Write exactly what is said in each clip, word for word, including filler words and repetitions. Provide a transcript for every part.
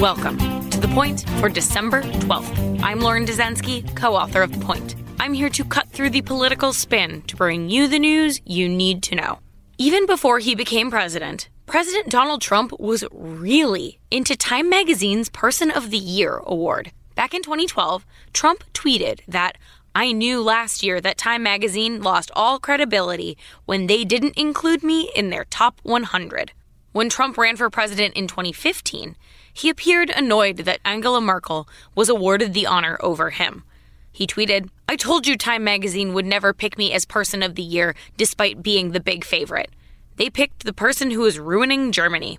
Welcome to The Point for December twelfth. I'm Lauren Dezensky, co-author of The Point. I'm here to cut through the political spin to bring you the news you need to know. Even before he became president, President Donald Trump was really into Time Magazine's Person of the Year award. Back in twenty twelve, Trump tweeted that, "I knew last year that Time Magazine lost all credibility when they didn't include me in their top one hundred. When Trump ran for president in twenty fifteen, he appeared annoyed that Angela Merkel was awarded the honor over him. He tweeted, "I told you Time Magazine would never pick me as Person of the Year despite being the big favorite. They picked the person who is ruining Germany."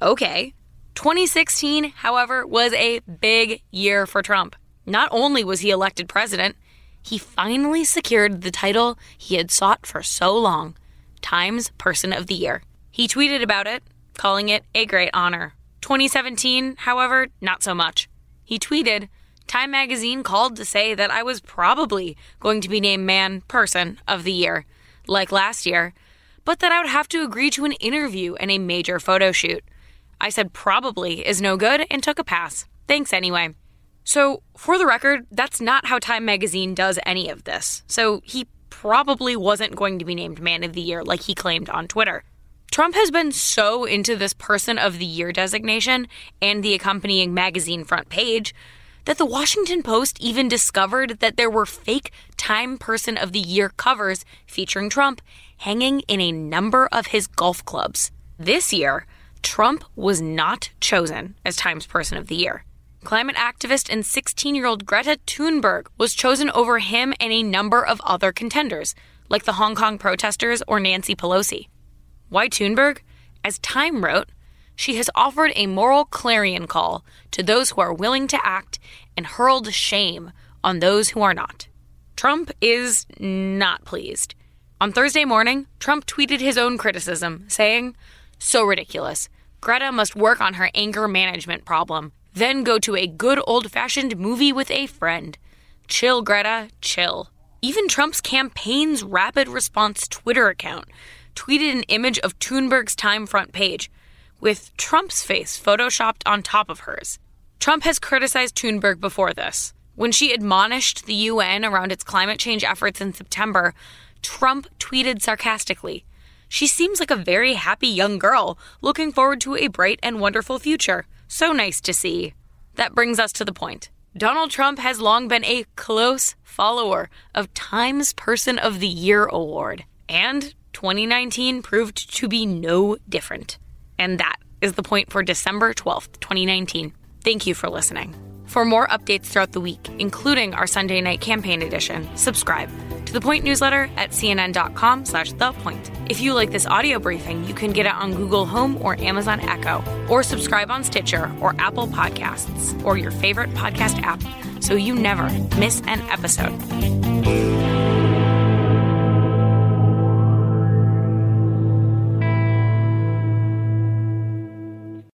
Okay. twenty sixteen, however, was a big year for Trump. Not only was he elected president, he finally secured the title he had sought for so long, Time's Person of the Year. He tweeted about it, calling it a great honor. twenty seventeen, however, not so much. He tweeted, "Time Magazine called to say that I was probably going to be named Man Person of the Year, like last year, but that I would have to agree to an interview and a major photo shoot. I said probably is no good and took a pass. Thanks anyway." So, for the record, that's not how Time Magazine does any of this. So he probably wasn't going to be named Man of the Year like he claimed on Twitter. Trump has been so into this Person of the Year designation and the accompanying magazine front page that the Washington Post even discovered that there were fake Time Person of the Year covers featuring Trump hanging in a number of his golf clubs. This year, Trump was not chosen as Time's Person of the Year. Climate activist and sixteen-year-old Greta Thunberg was chosen over him and a number of other contenders, like the Hong Kong protesters or Nancy Pelosi. Why Thunberg? As Time wrote, she has offered a moral clarion call to those who are willing to act and hurled shame on those who are not. Trump is not pleased. On Thursday morning, Trump tweeted his own criticism, saying, "So ridiculous. Greta must work on her anger management problem, then go to a good old-fashioned movie with a friend. Chill, Greta, chill." Even Trump's campaign's rapid response Twitter account tweeted an image of Thunberg's Time front page, with Trump's face photoshopped on top of hers. Trump has criticized Thunberg before this. When she admonished the U N around its climate change efforts in September, Trump tweeted sarcastically, "She seems like a very happy young girl, looking forward to a bright and wonderful future. So nice to see." That brings us to the point. Donald Trump has long been a close follower of Time's Person of the Year award, and twenty nineteen proved to be no different. And that is The Point for December twelfth, twenty nineteen. Thank you for listening. For more updates throughout the week, including our Sunday night campaign edition, subscribe to The Point newsletter at C N N dot com slash The Point. If you like this audio briefing, you can get it on Google Home or Amazon Echo, or subscribe on Stitcher or Apple Podcasts or your favorite podcast app so you never miss an episode.